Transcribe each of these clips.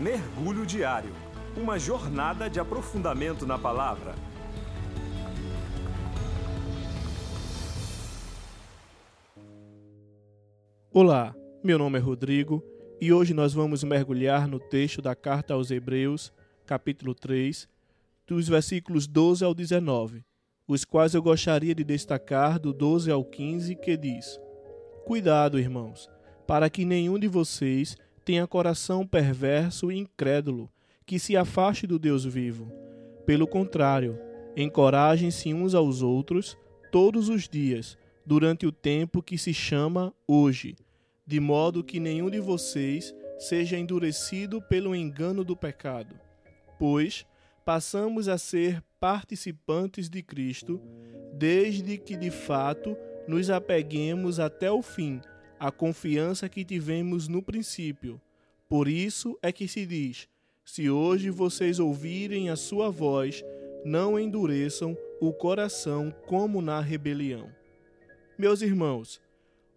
Mergulho Diário, uma jornada de aprofundamento na palavra. Olá, meu nome é Rodrigo e hoje nós vamos mergulhar no texto da Carta aos Hebreus, capítulo 3, dos versículos 12 ao 19, os quais eu gostaria de destacar do 12 ao 15, que diz: Cuidado, irmãos, para que nenhum de vocês tenha coração perverso e incrédulo, que se afaste do Deus vivo. Pelo contrário, encorajem-se uns aos outros todos os dias, durante o tempo que se chama hoje, de modo que nenhum de vocês seja endurecido pelo engano do pecado. Pois passamos a ser participantes de Cristo, desde que de fato nos apeguemos até o fim à confiança que tivemos no princípio. Por isso é que se diz: se hoje vocês ouvirem a sua voz, não endureçam o coração como na rebelião. Meus irmãos,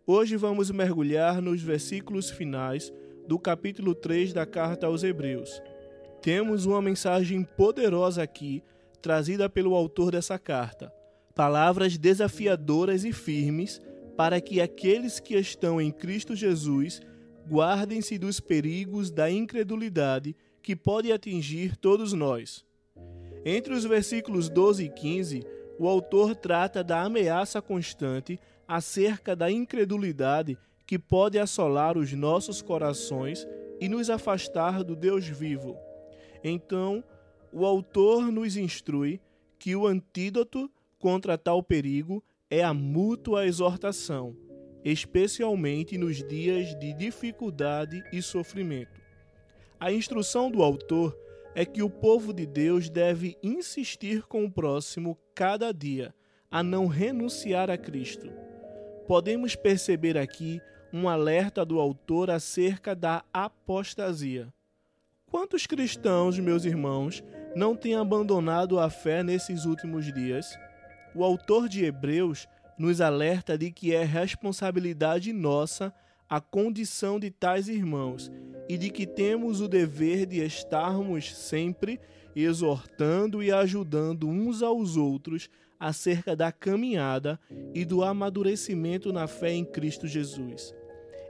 hoje vamos mergulhar nos versículos finais do capítulo 3 da Carta aos Hebreus. Temos uma mensagem poderosa aqui, trazida pelo autor dessa carta. Palavras desafiadoras e firmes para que aqueles que estão em Cristo Jesus guardem-se dos perigos da incredulidade que pode atingir todos nós. Entre os versículos 12 e 15, o autor trata da ameaça constante acerca da incredulidade que pode assolar os nossos corações e nos afastar do Deus vivo. Então, o autor nos instrui que o antídoto contra tal perigo é a mútua exortação, especialmente nos dias de dificuldade e sofrimento. A instrução do autor é que o povo de Deus deve insistir com o próximo cada dia, a não renunciar a Cristo. Podemos perceber aqui um alerta do autor acerca da apostasia. Quantos cristãos, meus irmãos, não têm abandonado a fé nesses últimos dias? O autor de Hebreus nos alerta de que é responsabilidade nossa a condição de tais irmãos e de que temos o dever de estarmos sempre exortando e ajudando uns aos outros acerca da caminhada e do amadurecimento na fé em Cristo Jesus.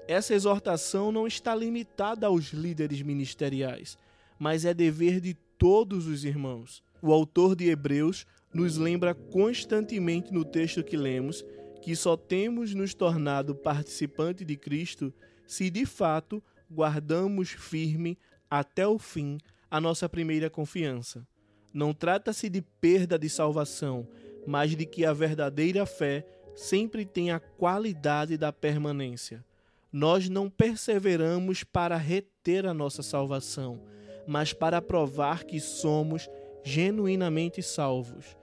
Essa exortação não está limitada aos líderes ministeriais, mas é dever de todos os irmãos. O autor de Hebreus nos lembra constantemente no texto que lemos que só temos nos tornado participantes de Cristo se de fato guardamos firme até o fim a nossa primeira confiança. Não trata-se de perda de salvação, mas de que a verdadeira fé sempre tem a qualidade da permanência. Nós não perseveramos para reter a nossa salvação, mas para provar que somos genuinamente salvos.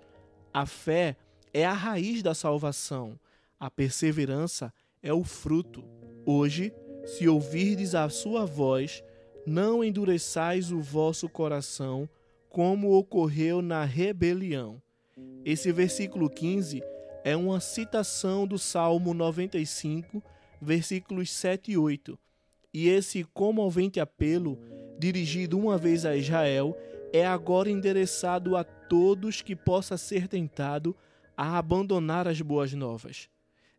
A fé é a raiz da salvação. A perseverança é o fruto. Hoje, se ouvirdes a sua voz, não endureçais o vosso coração, como ocorreu na rebelião. Esse versículo 15 é uma citação do Salmo 95, versículos 7 e 8. E esse comovente apelo, dirigido uma vez a Israel, é agora endereçado a todos que possa ser tentado a abandonar as boas novas.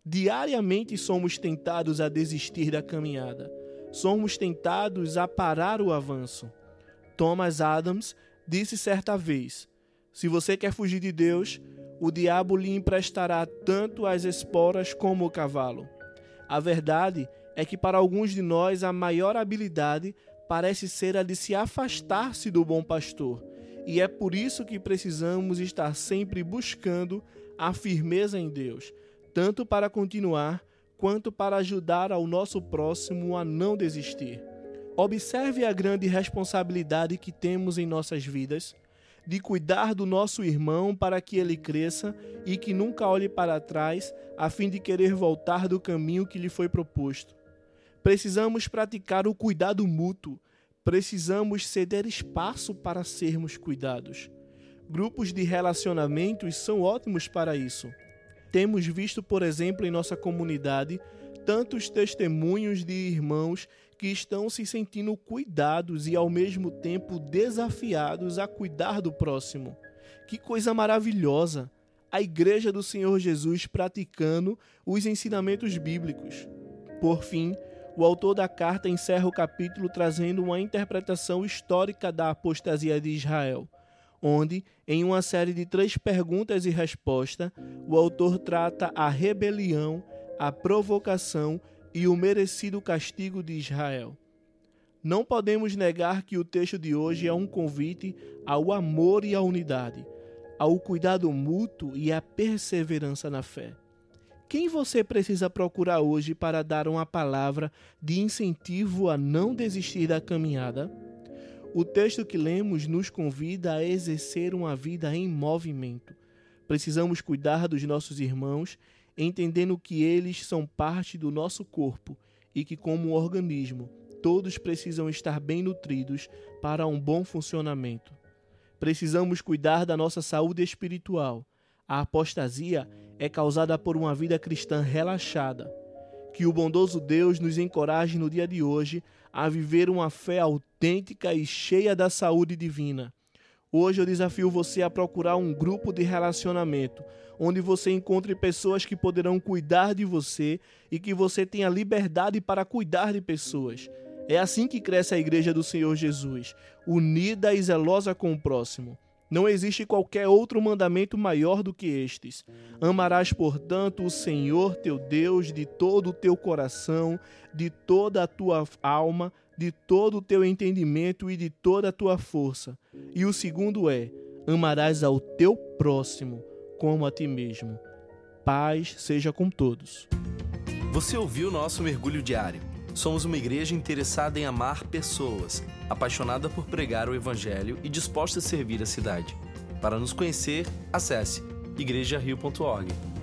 Diariamente somos tentados a desistir da caminhada. Somos tentados a parar o avanço. Thomas Adams disse certa vez: se você quer fugir de Deus, o diabo lhe emprestará tanto as esporas como o cavalo. A verdade é que para alguns de nós a maior habilidade parece ser a de se afastar-se do bom pastor. E é por isso que precisamos estar sempre buscando a firmeza em Deus, tanto para continuar quanto para ajudar ao nosso próximo a não desistir. Observe a grande responsabilidade que temos em nossas vidas de cuidar do nosso irmão para que ele cresça e que nunca olhe para trás a fim de querer voltar do caminho que lhe foi proposto. Precisamos praticar o cuidado mútuo. Precisamos ceder espaço para sermos cuidados. Grupos de relacionamentos são ótimos para isso. Temos visto, por exemplo, em nossa comunidade, tantos testemunhos de irmãos que estão se sentindo cuidados e ao mesmo tempo desafiados a cuidar do próximo. Que coisa maravilhosa! A Igreja do Senhor Jesus praticando os ensinamentos bíblicos. Por fim, o autor da carta encerra o capítulo trazendo uma interpretação histórica da apostasia de Israel, onde, em uma série de 3 perguntas e respostas, o autor trata a rebelião, a provocação e o merecido castigo de Israel. Não podemos negar que o texto de hoje é um convite ao amor e à unidade, ao cuidado mútuo e à perseverança na fé. Quem você precisa procurar hoje para dar uma palavra de incentivo a não desistir da caminhada? O texto que lemos nos convida a exercer uma vida em movimento. Precisamos cuidar dos nossos irmãos, entendendo que eles são parte do nosso corpo e que, como organismo, todos precisam estar bem nutridos para um bom funcionamento. Precisamos cuidar da nossa saúde espiritual. A apostasia é causada por uma vida cristã relaxada. Que o bondoso Deus nos encoraje no dia de hoje a viver uma fé autêntica e cheia da saúde divina. Hoje eu desafio você a procurar um grupo de relacionamento, onde você encontre pessoas que poderão cuidar de você e que você tenha liberdade para cuidar de pessoas. É assim que cresce a Igreja do Senhor Jesus, unida e zelosa com o próximo. Não existe qualquer outro mandamento maior do que estes. Amarás, portanto, o Senhor teu Deus de todo o teu coração, de toda a tua alma, de todo o teu entendimento e de toda a tua força. E o segundo é, amarás ao teu próximo como a ti mesmo. Paz seja com todos. Você ouviu o nosso Mergulho Diário. Somos uma igreja interessada em amar pessoas, apaixonada por pregar o Evangelho e disposta a servir a cidade. Para nos conhecer, acesse igrejario.org.